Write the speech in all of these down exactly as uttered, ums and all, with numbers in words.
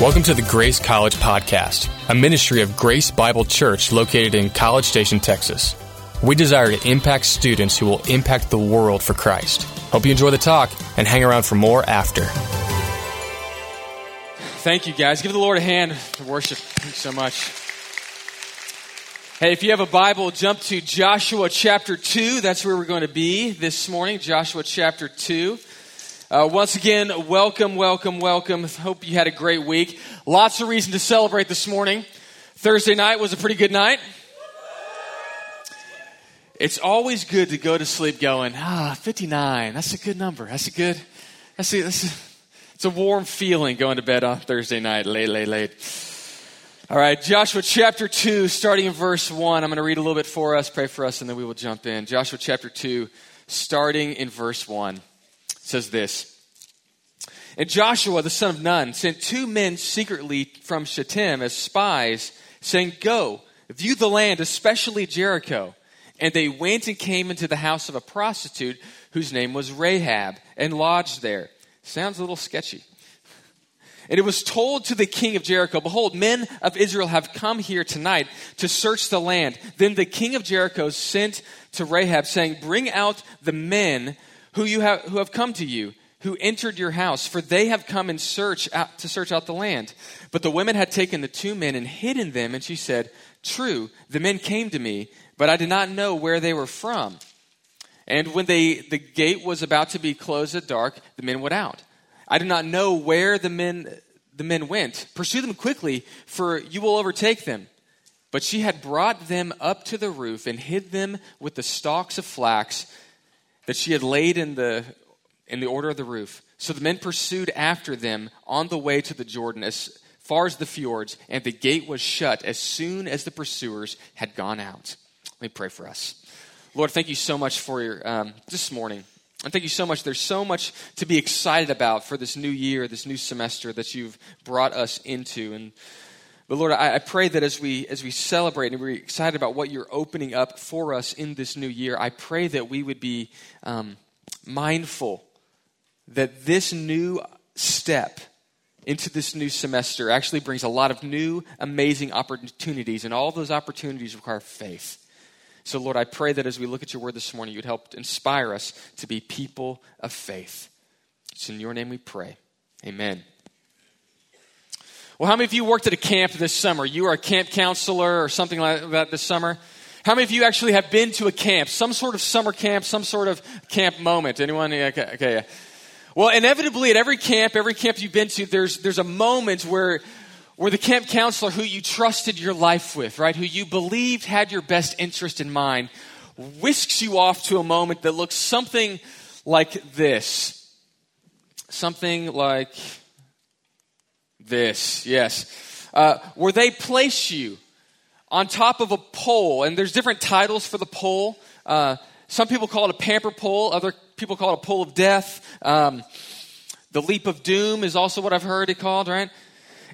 Welcome to the Grace College Podcast, a ministry of Grace Bible Church located in College Station, Texas. We desire to impact students who will impact the world for Christ. Hope you enjoy the talk and hang around for more after. Thank you, guys. Give the Lord a hand for worship. Thanks so much. Hey, if you have a Bible, jump to Joshua chapter two. That's where we're going to be this morning, Joshua chapter two. Uh, once again, welcome, welcome, welcome. Hope you had a great week. Lots of reason to celebrate this morning. Thursday night was a pretty good night. It's always good to go to sleep going, ah, fifty-nine. That's a good number. That's a good, that's a, that's a, it's a warm feeling going to bed on Thursday night, late, late, late. All right, Joshua chapter two, starting in verse one. I'm going to read a little bit for us, pray for us, and then we will jump in. Joshua chapter two, starting in verse one. Says this, and Joshua the son of Nun sent two men secretly from Shittim as spies, saying, "Go, view the land, especially Jericho." And they went and came into the house of a prostitute whose name was Rahab, and lodged there. Sounds a little sketchy. And it was told to the king of Jericho, "Behold, men of Israel have come here tonight to search the land." Then the king of Jericho sent to Rahab, saying, "Bring out the men Who you have who have come to you, who entered your house, for they have come in search out, to search out the land." But the women had taken the two men and hidden them, and she said, "True, the men came to me, but I did not know where they were from." And when they the gate was about to be closed at dark, the men went out. I do not know where the men the men went. Pursue them quickly, for you will overtake them. But she had brought them up to the roof and hid them with the stalks of flax that she had laid in the in the order of the roof. So the men pursued after them on the way to the Jordan as far as the fjords, and the gate was shut as soon as the pursuers had gone out. Let me pray for us. Lord, thank you so much for your um, this morning. And thank you so much. There's so much to be excited about for this new year, this new semester that you've brought us into. And but Lord, I, I pray that as we as we celebrate and we're excited about what you're opening up for us in this new year, I pray that we would be um, mindful that this new step into this new semester actually brings a lot of new, amazing opportunities, and all those opportunities require faith. So Lord, I pray that as we look at your word this morning, you'd help inspire us to be people of faith. It's in your name we pray. Amen. Well, how many of you worked at a camp this summer? You are a camp counselor or something like that this summer. How many of you actually have been to a camp, some sort of summer camp, some sort of camp moment? Anyone? Yeah, okay, okay, yeah. Well, inevitably at every camp, every camp you've been to, there's there's a moment where where the camp counselor who you trusted your life with, right, who you believed had your best interest in mind, whisks you off to a moment that looks something like this, something like this, yes, uh, where they place you on top of a pole, and there's different titles for the pole. Uh, some people call it a pamper pole, other people call it a pole of death. Um, the leap of doom is also what I've heard it called, right?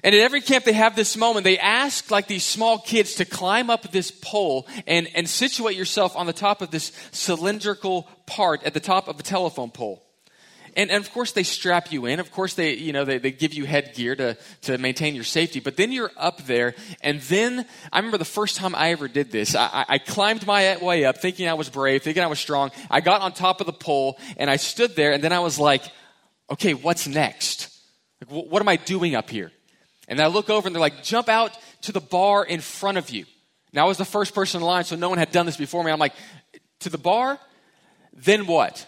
And at every camp they have this moment. They ask like these small kids to climb up this pole and, and situate yourself on the top of this cylindrical part at the top of the telephone pole. And, and of course they strap you in. Of course they, you know, they, they give you headgear to, to maintain your safety. But then you're up there, and then I remember the first time I ever did this. I, I climbed my way up, thinking I was brave, thinking I was strong. I got on top of the pole, and I stood there, and then I was like, "Okay, what's next? Like, wh- what am I doing up here?" And I look over, and they're like, "Jump out to the bar in front of you." Now I was the first person in line, so no one had done this before me. I'm like, "To the bar? Then what?"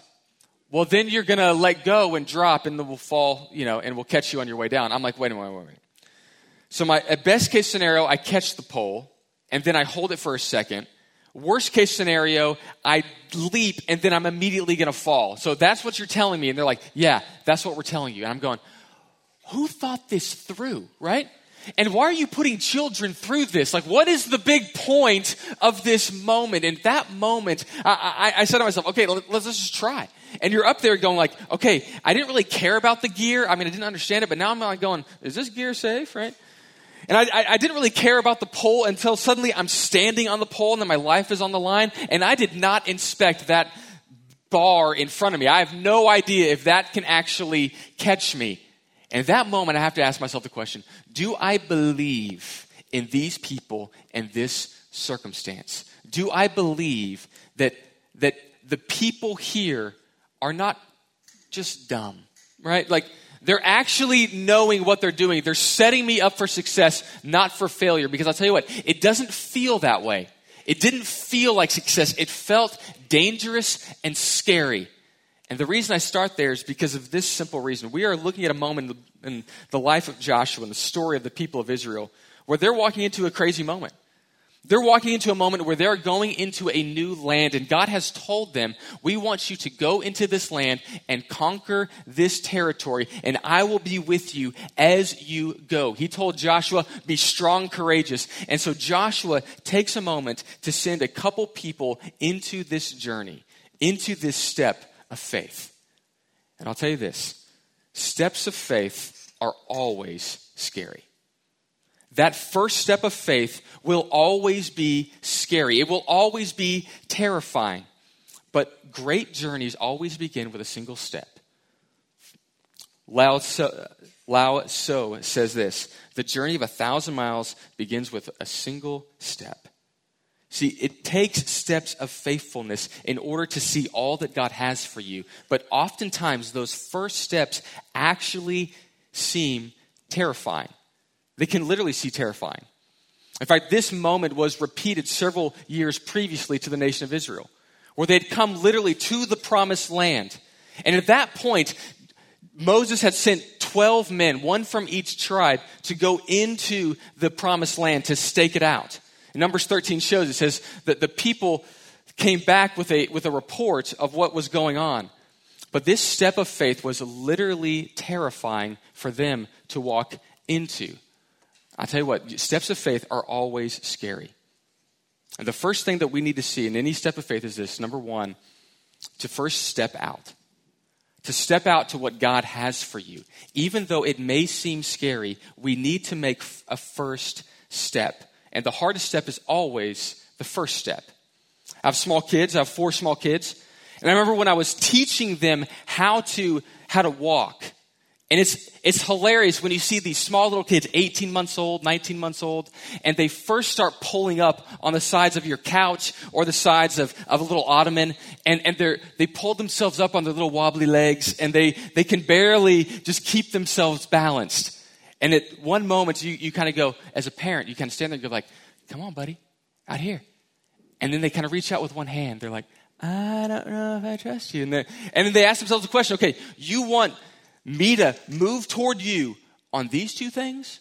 "Well, then you're going to let go and drop, and then we'll fall, you know, and we'll catch you on your way down." I'm like, wait a minute, wait a minute. So my best case scenario, I catch the pole, and then I hold it for a second. Worst case scenario, I leap, and then I'm immediately going to fall. So that's what you're telling me. And they're like, "Yeah, that's what we're telling you." And I'm going, who thought this through, right? And why are you putting children through this? Like, what is the big point of this moment? And that moment, I, I, I said to myself, okay, let's, let's just try. And you're up there going like, okay, I didn't really care about the gear. I mean, I didn't understand it, but now I'm like going, is this gear safe, right? And I, I, I didn't really care about the pole until suddenly I'm standing on the pole and then my life is on the line. And I did not inspect that bar in front of me. I have no idea if that can actually catch me. And at that moment, I have to ask myself the question, do I believe in these people and this circumstance? Do I believe that that the people here are not just dumb, right? Like, they're actually knowing what they're doing. They're setting me up for success, not for failure. Because I'll tell you what, it doesn't feel that way. It didn't feel like success. It felt dangerous and scary. And the reason I start there is because of this simple reason. We are looking at a moment in the life of Joshua and the story of the people of Israel where they're walking into a crazy moment. They're walking into a moment where they're going into a new land, and God has told them, we want you to go into this land and conquer this territory, and I will be with you as you go. He told Joshua, be strong, courageous. And so Joshua takes a moment to send a couple people into this journey, into this step of faith. And I'll tell you this, steps of faith are always scary. That first step of faith will always be scary. It will always be terrifying. But great journeys always begin with a single step. Lao Tzu, Lao Tzu says this, the journey of a thousand miles begins with a single step. See, it takes steps of faithfulness in order to see all that God has for you. But oftentimes, those first steps actually seem terrifying. They can literally see terrifying. In fact, this moment was repeated several years previously to the nation of Israel, where they had come literally to the promised land. And at that point, Moses had sent twelve men, one from each tribe, to go into the promised land to stake it out. And Numbers thirteen shows, it says that the people came back with a, with a report of what was going on. But this step of faith was literally terrifying for them to walk into. I tell you what, steps of faith are always scary. And the first thing that we need to see in any step of faith is this. Number one, to first step out. To step out to what God has for you. Even though it may seem scary, we need to make a first step. And the hardest step is always the first step. I have small kids. I have four small kids. And I remember when I was teaching them how to how to walk. And it's it's hilarious when you see these small little kids, eighteen months old, nineteen months old, and they first start pulling up on the sides of your couch or the sides of, of a little ottoman, and, and they're, they pull themselves up on their little wobbly legs, and they, they can barely just keep themselves balanced. And at one moment, you, you kind of go, as a parent, you kind of stand there and go like, come on, buddy, out here. And then they kind of reach out with one hand. They're like, I don't know if I trust you. And, and then they ask themselves the question, okay, you want me to move toward you on these two things?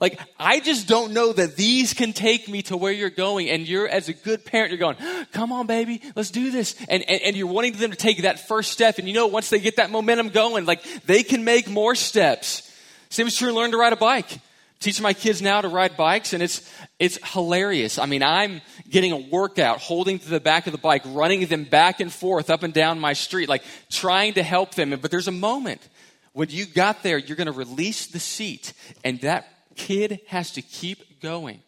Like, I just don't know that these can take me to where you're going. And you're, as a good parent, you're going, come on, baby, let's do this. And, and and you're wanting them to take that first step. And you know, once they get that momentum going, like, they can make more steps. Same is true in learning to ride a bike. Teaching my kids now to ride bikes, and it's it's hilarious. I mean, I'm getting a workout, holding to the back of the bike, running them back and forth up and down my street, like trying to help them. But there's a moment when you got there, you're going to release the seat, and that kid has to keep going.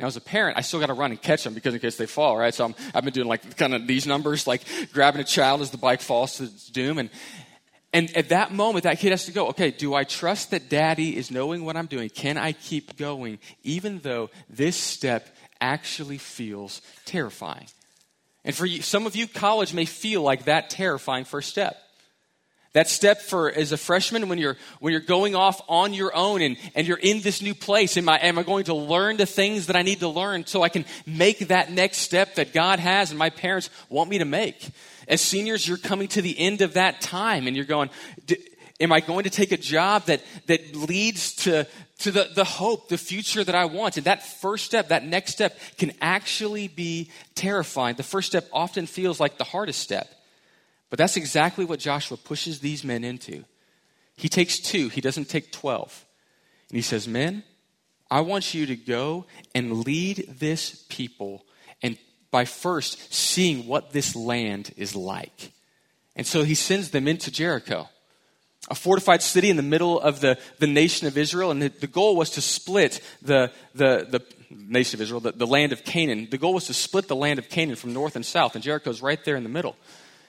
Now, as a parent, I still got to run and catch them because in case they fall, right? So I'm, I've been doing like kind of these numbers, like grabbing a child as the bike falls to its doom, and And at that moment, that kid has to go, okay, do I trust that daddy is knowing what I'm doing? Can I keep going, even though this step actually feels terrifying? And for you, some of you, college may feel like that terrifying first step. That step for as a freshman when you're when you're going off on your own and, and you're in this new place. Am I, am I going to learn the things that I need to learn so I can make that next step that God has and my parents want me to make? As seniors, you're coming to the end of that time and you're going, D- am I going to take a job that that leads to, to the, the hope, the future that I want? And that first step, that next step can actually be terrifying. The first step often feels like the hardest step. But that's exactly what Joshua pushes these men into. He takes two. He doesn't take twelve. And he says, men, I want you to go and lead this people and by first seeing what this land is like. And so he sends them into Jericho, a fortified city in the middle of the, the nation of Israel. And the, the goal was to split the, the, the nation of Israel, the, the land of Canaan. The goal was to split the land of Canaan from north and south. And Jericho's right there in the middle.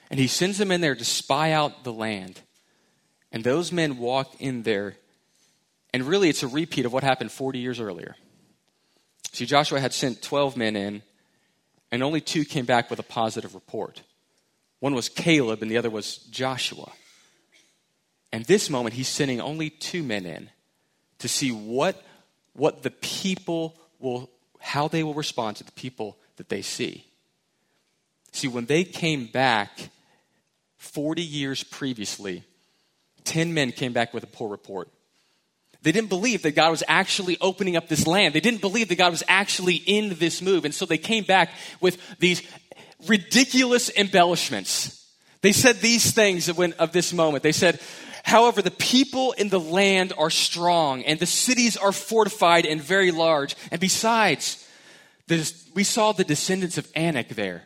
And he sends them in there to spy out the land. And those men walked in there. And really, it's a repeat of what happened forty years earlier. See, Joshua had sent twelve men in, and only two came back with a positive report. One was Caleb, and the other was Joshua. And this moment, he's sending only two men in to see what, what the people will, how they will respond to the people that they see. See, when they came back forty years previously, ten men came back with a poor report. They didn't believe that God was actually opening up this land. They didn't believe that God was actually in this move. And so they came back with these ridiculous embellishments. They said these things of, when, of this moment. They said, however, the people in the land are strong, and the cities are fortified and very large. And besides, we saw the descendants of Anak there.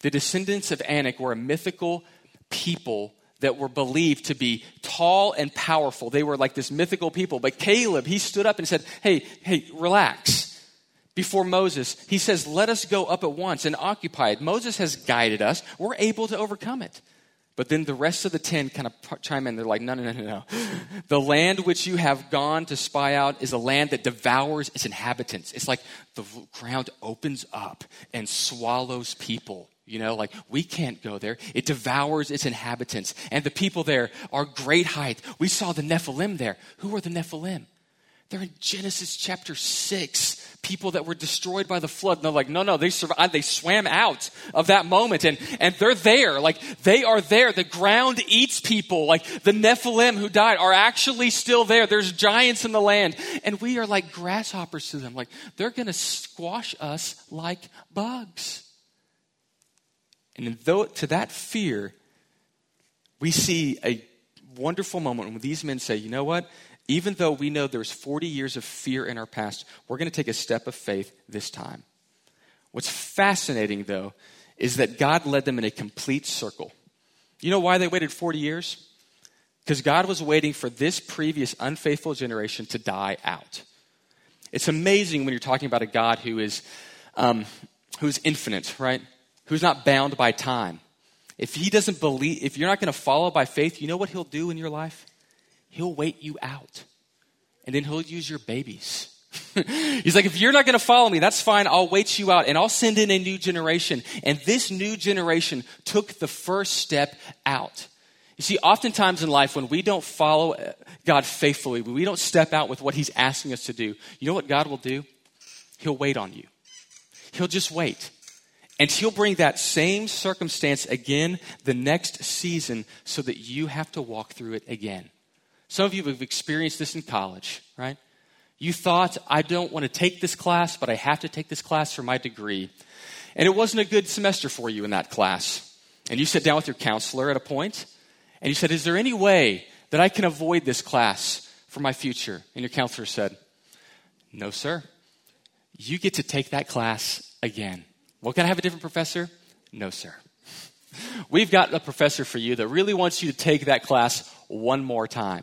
The descendants of Anak were a mythical people that were believed to be tall and powerful. They were like this mythical people. But Caleb, he stood up and said, hey, hey, relax. Before Moses, he says, let us go up at once and occupy it. Moses has guided us. We're able to overcome it. But then the rest of the ten kind of chime in. They're like, no, no, no, no, no. The land which you have gone to spy out is a land that devours its inhabitants. It's like the ground opens up and swallows people. You know, like, we can't go there. It devours its inhabitants. And the people there are great height. We saw the Nephilim there. Who are the Nephilim? They're in Genesis chapter six. People that were destroyed by the flood. And they're like, no, no, they survived. They swam out of that moment. And, and they're there. Like, they are there. The ground eats people. Like, the Nephilim who died are actually still there. There's giants in the land. And we are like grasshoppers to them. Like, they're going to squash us like bugs. And though to that fear, we see a wonderful moment when these men say, you know what? Even though we know there's forty years of fear in our past, we're going to take a step of faith this time. What's fascinating, though, is that God led them in a complete circle. You know why they waited forty years? Because God was waiting for this previous unfaithful generation to die out. It's amazing when you're talking about a God who is um, who's infinite, right? Who's not bound by time. If he doesn't believe, if you're not going to follow by faith, you know what he'll do in your life? He'll wait you out. And then he'll use your babies. He's like, if you're not going to follow me, that's fine. I'll wait you out and I'll send in a new generation. And this new generation took the first step out. You see, oftentimes in life, when we don't follow God faithfully, when we don't step out with what he's asking us to do, you know what God will do? He'll wait on you. He'll just wait. And he'll bring that same circumstance again the next season so that you have to walk through it again. Some of you have experienced this in college, right? You thought, I don't want to take this class, but I have to take this class for my degree. And it wasn't a good semester for you in that class. And you sat down with your counselor at a point, and you said, is there any way that I can avoid this class for my future? And your counselor said, no, sir. You get to take that class again. Well, can I have a different professor? No, sir. We've got a professor for you that really wants you to take that class one more time.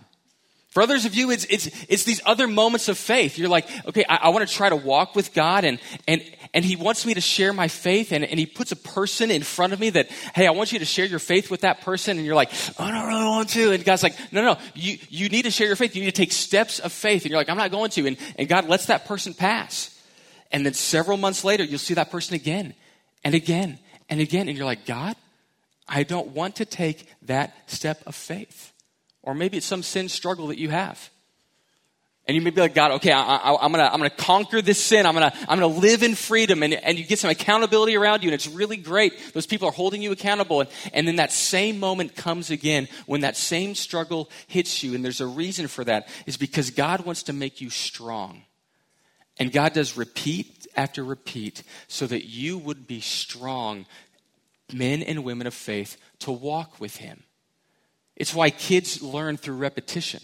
For others of you, it's it's it's these other moments of faith. You're like, okay, I, I want to try to walk with God, and and and he wants me to share my faith, and, and he puts a person in front of me that, hey, I want you to share your faith with that person, and you're like, I don't really want to. And God's like, no, no, you, you need to share your faith. You need to take steps of faith. And you're like, I'm not going to. And, and God lets that person pass. And then several months later, you'll see that person again and again and again. And you're like, God, I don't want to take that step of faith. Or maybe it's some sin struggle that you have. And you may be like, God, okay, I, I, I'm gonna, I'm gonna conquer this sin. I'm gonna, I'm gonna live in freedom. And, and you get some accountability around you, and it's really great. Those people are holding you accountable. And, and then that same moment comes again when that same struggle hits you. And there's a reason for that. It's because God wants to make you strong. And God does repeat after repeat so that you would be strong men and women of faith to walk with him. It's why kids learn through repetition.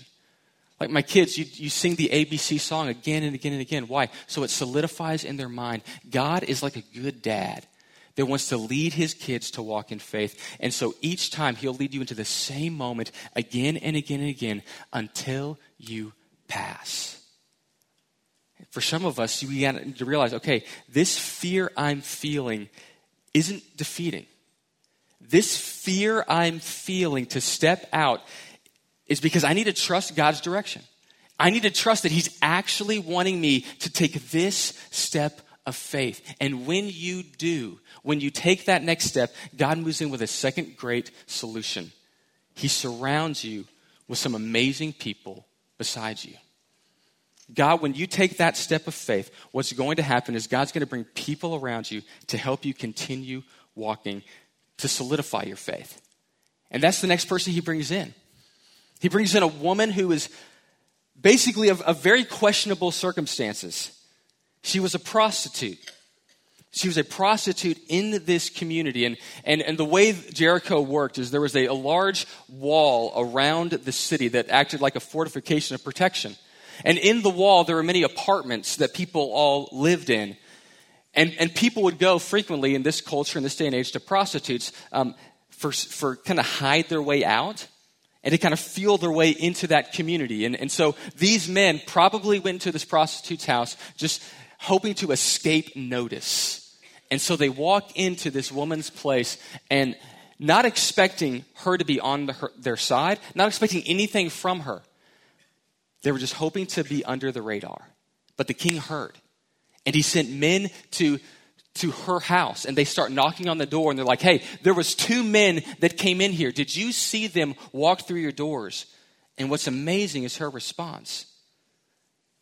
Like my kids, you, you sing the A B C song again and again and again. Why? So it solidifies in their mind. God is like a good dad that wants to lead his kids to walk in faith. And so each time he'll lead you into the same moment again and again and again until you pass. For some of us, we got to realize, okay, this fear I'm feeling isn't defeating. This fear I'm feeling to step out is because I need to trust God's direction. I need to trust that he's actually wanting me to take this step of faith. And when you do, when you take that next step, God moves in with a second great solution. He surrounds you with some amazing people beside you. God, when you take that step of faith, what's going to happen is God's going to bring people around you to help you continue walking, to solidify your faith. And that's the next person he brings in. He brings in a woman who is basically of, of very questionable circumstances. She was a prostitute. She was a prostitute in this community. And, and, and the way Jericho worked is there was a, a large wall around the city that acted like a fortification of protection. And in the wall, there were many apartments that people all lived in. And, and people would go frequently in this culture, in this day and age, to prostitutes um, for, for kind of hide their way out and to kind of feel their way into that community. And, and so these men probably went to this prostitute's house just hoping to escape notice. And so they walk into this woman's place and not expecting her to be on the, her, their side, not expecting anything from her. They were just hoping to be under the radar. But the king heard. And he sent men to, to her house. And they start knocking on the door. And they're like, hey, there was two men that came in here. Did you see them walk through your doors? And what's amazing is her response.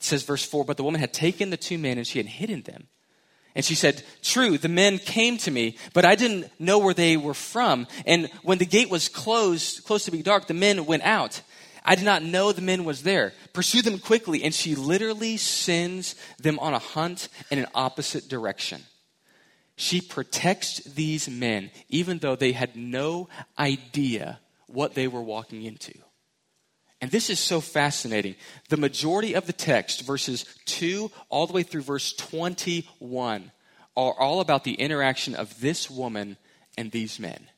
It says verse four, but the woman had taken the two men and she had hidden them. And she said, true, the men came to me, but I didn't know where they were from. And when the gate was closed, close to being dark, the men went out. I did not know the men was there. Pursue them quickly. And she literally sends them on a hunt in an opposite direction. She protects these men, even though they had no idea what they were walking into. And this is so fascinating. The majority of the text, verses two all the way through verse twenty-one, are all about the interaction of this woman and these men.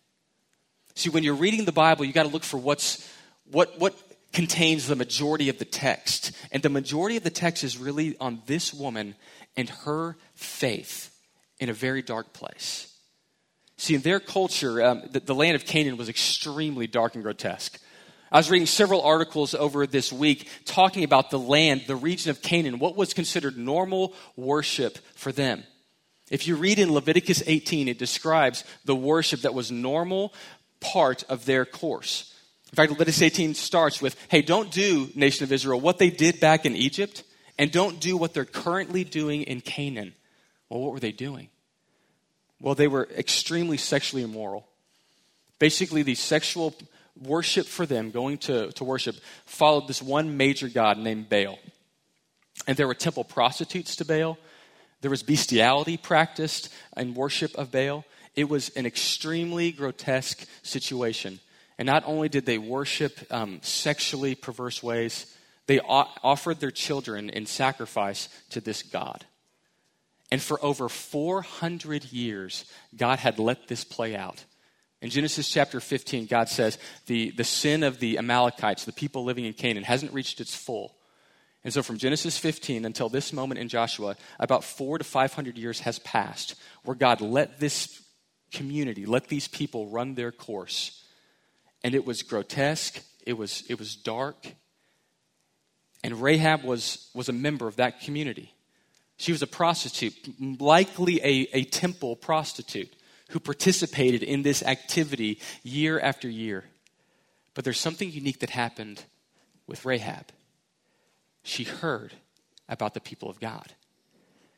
See, when you're reading the Bible, you got to look for what's, what, what, contains the majority of the text. And the majority of the text is really on this woman and her faith in a very dark place. See, in their culture, um, the, the land of Canaan was extremely dark and grotesque. I was reading several articles over this week talking about the land, the region of Canaan, what was considered normal worship for them. If you read in Leviticus eighteen, it describes the worship that was normal part of their course. In fact, Leviticus eighteen starts with, hey, don't do, nation of Israel, what they did back in Egypt, and don't do what they're currently doing in Canaan. Well, what were they doing? Well, they were extremely sexually immoral. Basically, the sexual worship for them, going to, to worship, followed this one major god named Baal. And there were temple prostitutes to Baal. There was bestiality practiced in worship of Baal. It was an extremely grotesque situation. And not only did they worship um, sexually perverse ways, they o- offered their children in sacrifice to this god. And for over four hundred years, God had let this play out. In Genesis chapter fifteen, God says, the, the sin of the Amalekites, the people living in Canaan, hasn't reached its full. And so from Genesis fifteen until this moment in Joshua, about four to five hundred years has passed where God let this community, let these people run their course. And it was grotesque, it was it was dark. And Rahab was, was a member of that community. She was a prostitute, likely a, a temple prostitute, who participated in this activity year after year. But there's something unique that happened with Rahab. She heard about the people of God.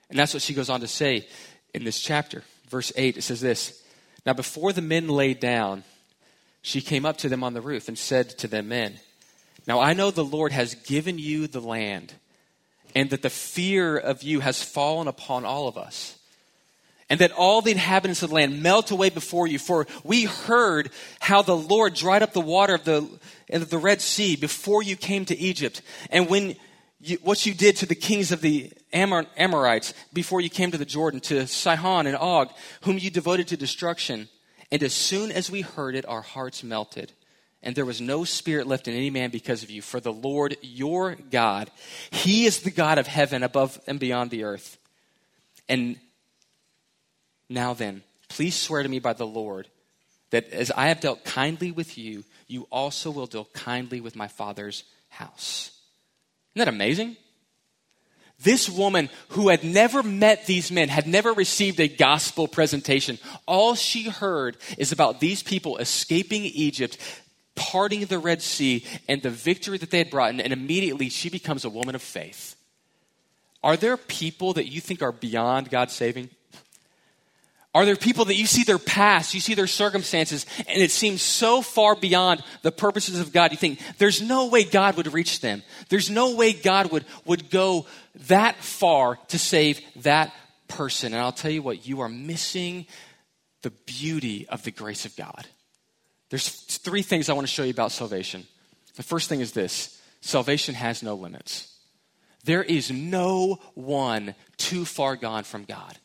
And that's what she goes on to say in this chapter. Verse eight, it says this, now before the men lay down, she came up to them on the roof and said to them, men, now I know the Lord has given you the land and that the fear of you has fallen upon all of us and that all the inhabitants of the land melt away before you. For we heard how the Lord dried up the water of the, of the Red Sea before you came to Egypt. And when you, what you did to the kings of the Amor, Amorites before you came to the Jordan, to Sihon and Og, whom you devoted to destruction. And as soon as we heard it, our hearts melted, and there was no spirit left in any man because of you. For the Lord, your God, he is the God of heaven above and beyond the earth. And now then, please swear to me by the Lord that as I have dealt kindly with you, you also will deal kindly with my father's house. Isn't that amazing? This woman who had never met these men, had never received a gospel presentation, all she heard is about these people escaping Egypt, parting the Red Sea, and the victory that they had brought, and immediately she becomes a woman of faith. Are there people that you think are beyond God saving? Are there people that you see their past, you see their circumstances, and it seems so far beyond the purposes of God, you think there's no way God would reach them. There's no way God would, would go that far to save that person. And I'll tell you what, you are missing the beauty of the grace of God. There's three things I want to show you about salvation. The first thing is this: salvation has no limits. There is no one too far gone from God.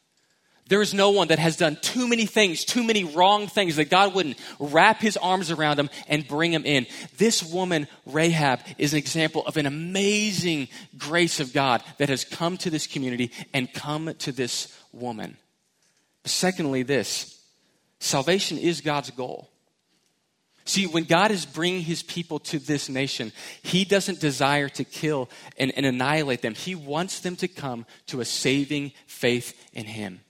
There is no one that has done too many things, too many wrong things that God wouldn't wrap his arms around him and bring him in. This woman, Rahab, is an example of an amazing grace of God that has come to this community and come to this woman. Secondly, this: salvation is God's goal. See, when God is bringing his people to this nation, he doesn't desire to kill and, and annihilate them. He wants them to come to a saving faith in him.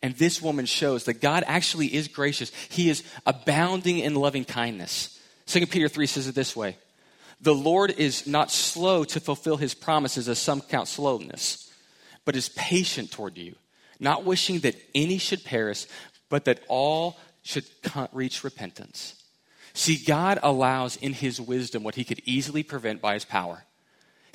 And this woman shows that God actually is gracious. He is abounding in loving kindness. Second Peter three says it this way: the Lord is not slow to fulfill his promises, as some count slowness, but is patient toward you, not wishing that any should perish, but that all should reach repentance. See, God allows in his wisdom what he could easily prevent by his power.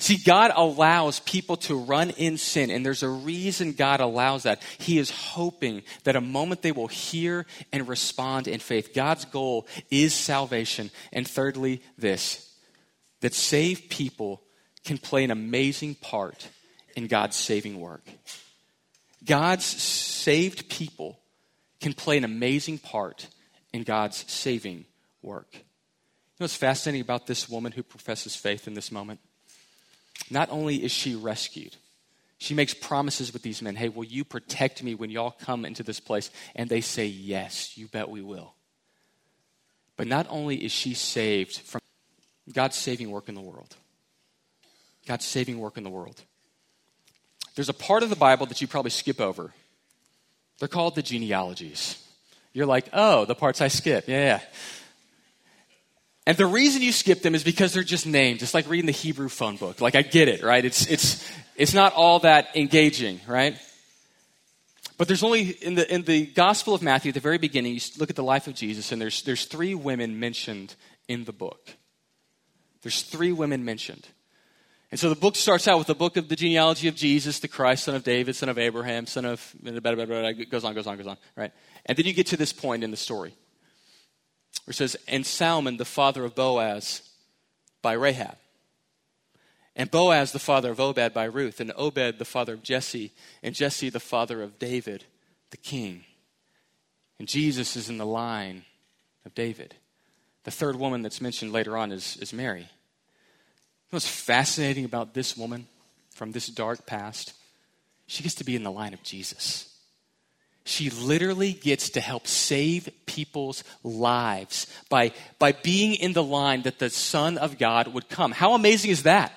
See, God allows people to run in sin, and there's a reason God allows that. He is hoping that a moment they will hear and respond in faith. God's goal is salvation. And thirdly, this: that saved people can play an amazing part in God's saving work. God's saved people can play an amazing part in God's saving work. You know what's fascinating about this woman who professes faith in this moment? Not only is she rescued, she makes promises with these men. Hey, will you protect me when y'all come into this place? And they say, yes, you bet we will. But not only is she saved from God's saving work in the world. God's saving work in the world. There's a part of the Bible that you probably skip over. They're called the genealogies. You're like, oh, the parts I skip. Yeah, yeah. And the reason you skip them is because they're just named. It's like reading the Hebrew phone book. Like, I get it, right? It's it's it's not all that engaging, right? But there's only, in the in the Gospel of Matthew, at the very beginning, you look at the life of Jesus, and there's there's three women mentioned in the book. There's three women mentioned. And so the book starts out with the book of the genealogy of Jesus, the Christ, son of David, son of Abraham, son of, blah, blah, blah, blah, goes on, goes on, goes on, right? And then you get to this point in the story, where it says, and Salmon, the father of Boaz, by Rahab. And Boaz, the father of Obed, by Ruth. And Obed, the father of Jesse. And Jesse, the father of David, the king. And Jesus is in the line of David. The third woman that's mentioned later on is, is Mary. You know what's fascinating about this woman from this dark past? She gets to be in the line of Jesus. She literally gets to help save people's lives by, by being in the line that the Son of God would come. How amazing is that?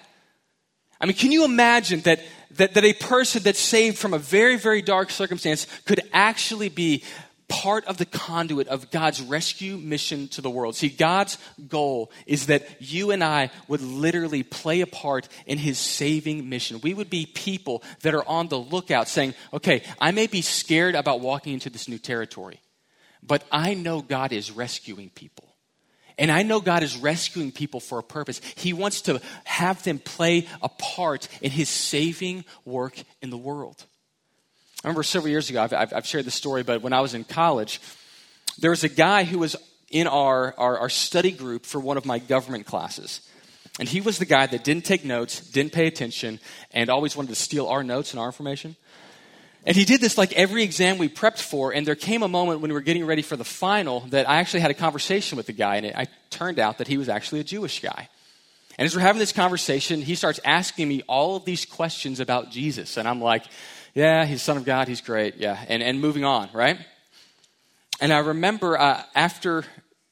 I mean, can you imagine that, that, that a person that's saved from a very, very dark circumstance could actually be part of the conduit of God's rescue mission to the world? See, God's goal is that you and I would literally play a part in his saving mission. We would be people that are on the lookout saying, okay, I may be scared about walking into this new territory, but I know God is rescuing people. And I know God is rescuing people for a purpose. He wants to have them play a part in his saving work in the world. I remember several years ago, I've, I've, I've shared this story, but when I was in college, there was a guy who was in our, our, our study group for one of my government classes. And he was the guy that didn't take notes, didn't pay attention, and always wanted to steal our notes and our information. And he did this like every exam we prepped for, and there came a moment when we were getting ready for the final that I actually had a conversation with the guy, and it, it turned out that he was actually a Jewish guy. And as we're having this conversation, he starts asking me all of these questions about Jesus, and I'm like, yeah, he's the Son of God, he's great, yeah, and and moving on, right? And I remember uh, after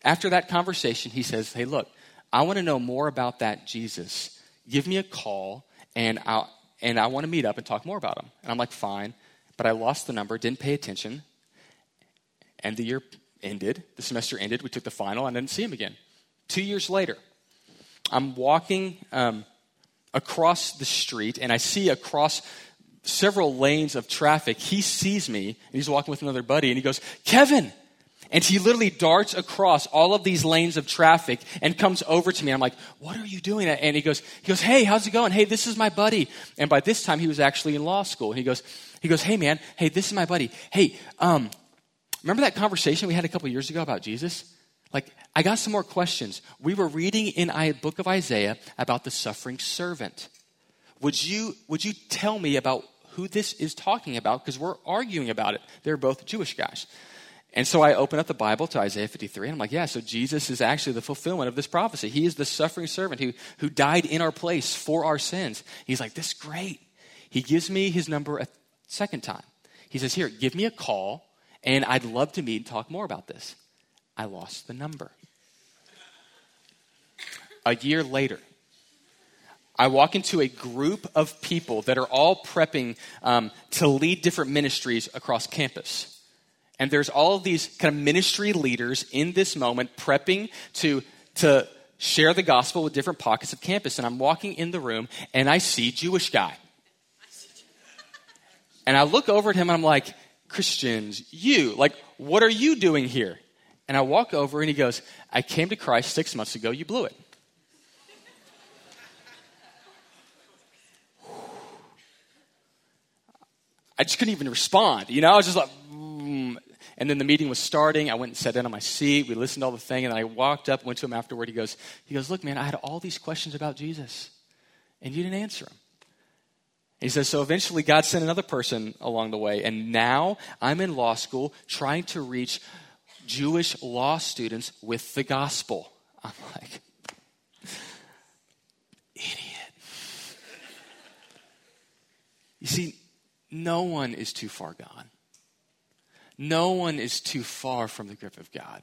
After that conversation, he says, hey, look, I want to know more about that Jesus. Give me a call, and I and I want to meet up and talk more about him. And I'm like, fine. But I lost the number, didn't pay attention. And the year ended. The semester ended. We took the final, and I didn't see him again. Two years later, I'm walking um, across the street, and I see across several lanes of traffic, he sees me, and he's walking with another buddy, and he goes, Kevin! And he literally darts across all of these lanes of traffic and comes over to me. I'm like, what are you doing? And he goes, he goes, hey, how's it going? Hey, this is my buddy. And by this time, he was actually in law school. And he goes, he goes, hey, man, hey, this is my buddy. Hey, um, remember that conversation we had a couple years ago about Jesus? Like, I got some more questions. We were reading in a book of Isaiah about the suffering servant. Would you would you tell me about who this is talking about? Because we're arguing about it. They're both Jewish guys. And so I open up the Bible to Isaiah fifty-three, and I'm like, yeah, so Jesus is actually the fulfillment of this prophecy. He is the suffering servant who, who died in our place for our sins. He's like, this is great. He gives me his number a second time. He says, here, give me a call, and I'd love to meet and talk more about this. I lost the number. A year later, I walk into a group of people that are all prepping um, to lead different ministries across campus. And there's all of these kind of ministry leaders in this moment prepping to, to share the gospel with different pockets of campus. And I'm walking in the room, and I see Jewish guy. And I look over at him, and I'm like, Christians, you, like, what are you doing here? And I walk over, and he goes, I came to Christ six months ago. You blew it. I just couldn't even respond. You know, I was just like, mm. And then the meeting was starting. I went and sat down on my seat. We listened to all the thing. And I walked up, went to him afterward. He goes, he goes, look, man, I had all these questions about Jesus, and you didn't answer them. And he says, so eventually God sent another person along the way. And now I'm in law school trying to reach Jewish law students with the gospel. I'm like, idiot. You see, no one is too far gone. No one is too far from the grip of God.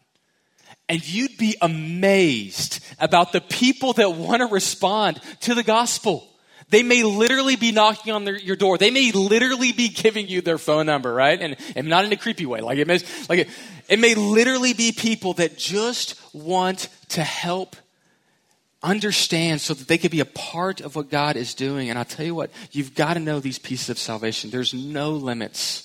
And you'd be amazed about the people that want to respond to the gospel. They may literally be knocking on their, your door. They may literally be giving you their phone number, right? And, and not in a creepy way. Like it may, like it, it may literally be people that just want to help understand so that they could be a part of what God is doing. And I'll tell you what, you've got to know these pieces of salvation. There's no limits.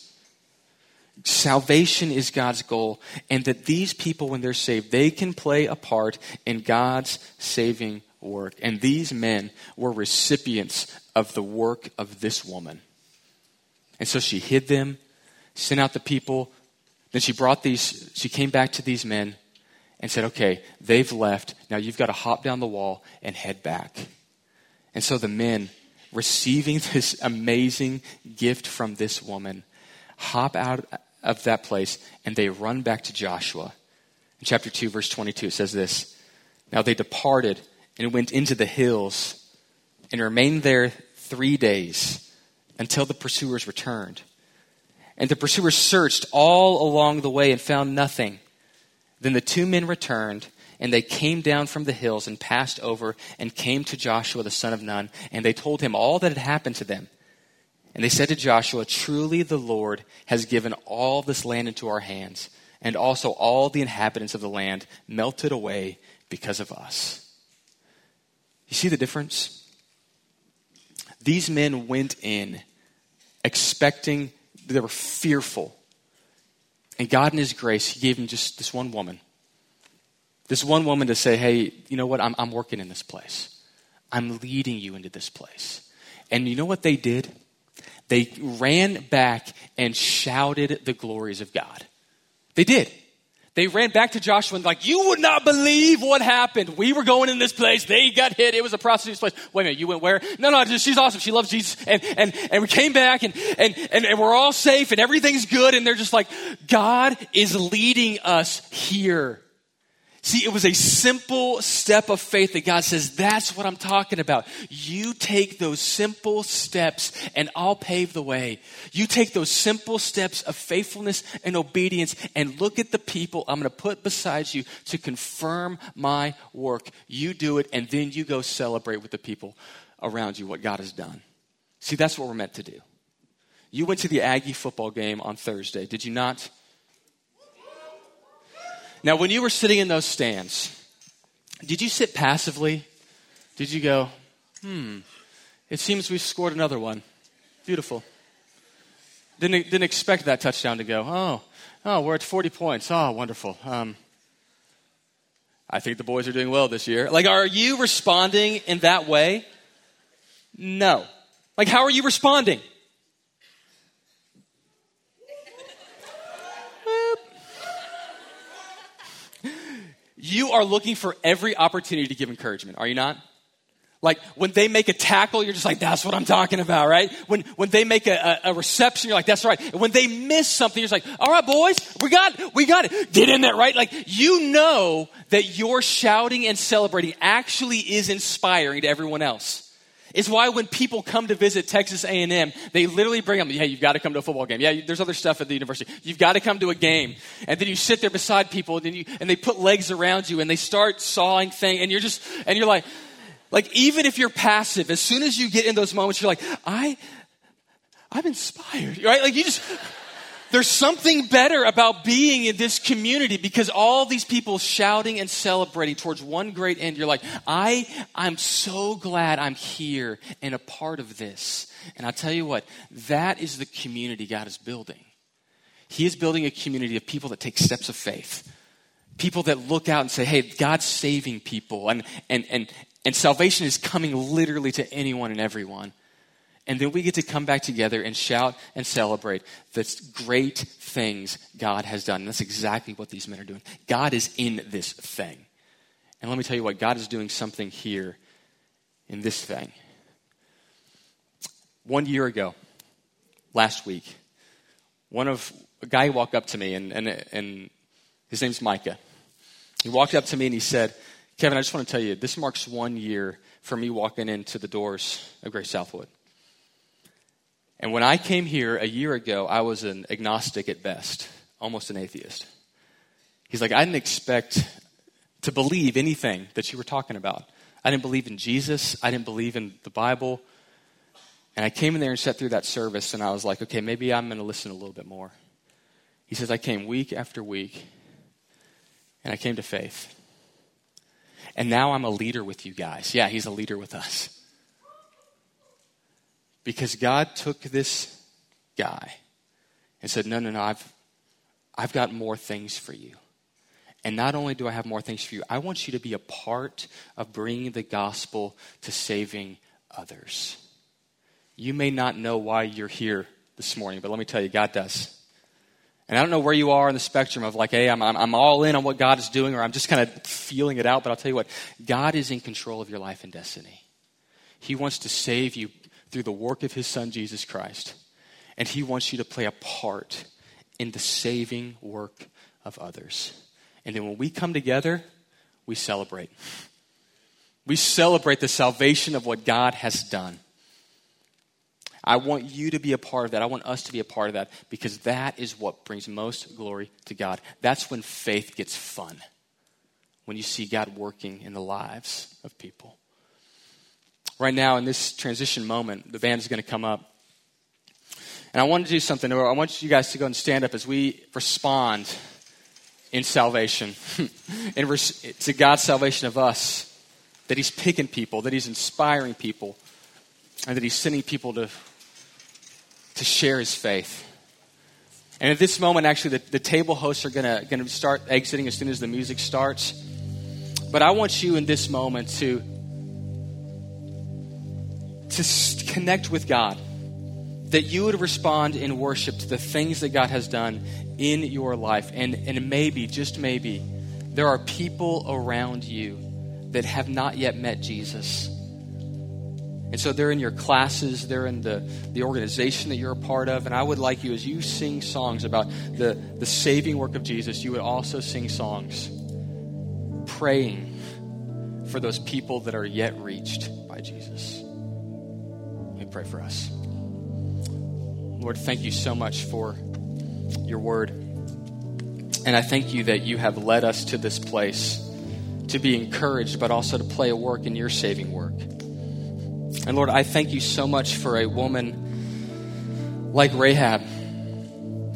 Salvation is God's goal, and that these people, when they're saved, they can play a part in God's saving work. And these men were recipients of the work of this woman. And so she hid them, sent out the people. Then she brought these, she came back to these men and said, okay, they've left. Now you've got to hop down the wall and head back. And so the men, receiving this amazing gift from this woman, hop out of that place, and they run back to Joshua. In chapter two, verse twenty-two, it says this, now they departed and went into the hills and remained there three days until the pursuers returned. And the pursuers searched all along the way and found nothing. Then the two men returned, and they came down from the hills and passed over and came to Joshua, the son of Nun, and they told him all that had happened to them. And they said to Joshua, truly the Lord has given all this land into our hands, and also all the inhabitants of the land melted away because of us. You see the difference? These men went in expecting, they were fearful. And God in his grace, he gave him just this one woman. This one woman to say, hey, you know what? I'm, I'm working in this place. I'm leading you into this place. And you know what they did? They ran back and shouted the glories of God. They did. They ran back to Joshua and like, you would not believe what happened. We were going in this place. They got hit. It was a prostitute's place. Wait a minute, you went where? No, no, she's awesome. She loves Jesus. And and and we came back and and and, and we're all safe and everything's good. And they're just like, God is leading us here. See, it was a simple step of faith that God says, that's what I'm talking about. You take those simple steps and I'll pave the way. You take those simple steps of faithfulness and obedience and look at the people I'm going to put beside you to confirm my work. You do it, and then you go celebrate with the people around you what God has done. See, that's what we're meant to do. You went to the Aggie football game on Thursday, did you not? Now, when you were sitting in those stands, did you sit passively? Did you go, hmm, it seems we've scored another one. Beautiful. Didn't didn't expect that touchdown to go, oh, oh, we're at forty points. Oh, wonderful. Um, I think the boys are doing well this year. Like, are you responding in that way? No. Like, how are you responding? You are looking for every opportunity to give encouragement, are you not? Like, when they make a tackle, you're just like, that's what I'm talking about, right? When when they make a, a, a reception, you're like, that's right. And when they miss something, you're just like, all right, boys, we got it, we got it. Get in there, right? Like, you know that your shouting and celebrating actually is inspiring to everyone else. It's why when people come to visit Texas A and M, they literally bring them, hey, you've got to come to a football game. Yeah, there's other stuff at the university. You've got to come to a game. And then you sit there beside people, and then you, and they put legs around you, and they start sawing things, and you're just, and you're like, like, even if you're passive, as soon as you get in those moments, you're like, I, I'm inspired, right? Like, you just, there's something better about being in this community because all these people shouting and celebrating towards one great end. You're like, I, I'm so glad I'm here and a part of this. And I'll tell you what, that is the community God is building. He is building a community of people that take steps of faith. People that look out and say, hey, God's saving people. And, and, and, and salvation is coming literally to anyone and everyone. And then we get to come back together and shout and celebrate the great things God has done. And that's exactly what these men are doing. God is in this thing. And let me tell you what, God is doing something here in this thing. One year ago, last week, one of a guy walked up to me, and, and, and his name's Micah. He walked up to me and he said, Kevin, I just want to tell you, this marks one year for me walking into the doors of Grace Southwood. And when I came here a year ago, I was an agnostic at best, almost an atheist. He's like, I didn't expect to believe anything that you were talking about. I didn't believe in Jesus. I didn't believe in the Bible. And I came in there and sat through that service, and I was like, okay, maybe I'm going to listen a little bit more. He says, I came week after week, and I came to faith. And now I'm a leader with you guys. Yeah, he's a leader with us. Because God took this guy and said, no, no, no, I've, I've got more things for you. And not only do I have more things for you, I want you to be a part of bringing the gospel to saving others. You may not know why you're here this morning, but let me tell you, God does. And I don't know where you are in the spectrum of like, hey, I'm, I'm, I'm all in on what God is doing, or I'm just kind of feeling it out. But I'll tell you what, God is in control of your life and destiny. He wants to save you through the work of his son, Jesus Christ. And he wants you to play a part in the saving work of others. And then when we come together, we celebrate. We celebrate the salvation of what God has done. I want you to be a part of that. I want us to be a part of that because that is what brings most glory to God. That's when faith gets fun, when you see God working in the lives of people. Right now, in this transition moment, the band is going to come up. And I want to do something. I want you guys to go and stand up as we respond in salvation, in res- to God's salvation of us, that he's picking people, that he's inspiring people, and that he's sending people to, to share his faith. And at this moment, actually, the, the table hosts are going to, going to start exiting as soon as the music starts. But I want you in this moment to... to connect with God, that you would respond in worship to the things that God has done in your life. And, and maybe, just maybe, there are people around you that have not yet met Jesus. And so they're in your classes, they're in the, the organization that you're a part of. And I would like you, as you sing songs about the, the saving work of Jesus, you would also sing songs praying for those people that are yet reached by Jesus. Let me pray for us. Lord, thank you so much for your word. And I thank you that you have led us to this place to be encouraged, but also to play a work in your saving work. And Lord, I thank you so much for a woman like Rahab,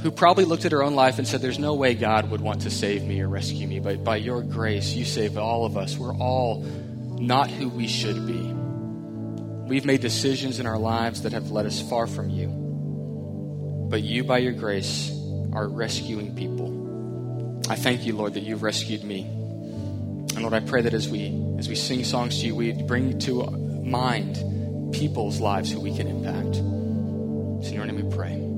who probably looked at her own life and said, there's no way God would want to save me or rescue me, but by your grace, you save all of us. We're all not who we should be. We've made decisions in our lives that have led us far from you, but you, by your grace, are rescuing people. I thank you, Lord, that you've rescued me. And Lord, I pray that as we as we sing songs to you, we bring to mind people's lives who we can impact. It's in your name we pray.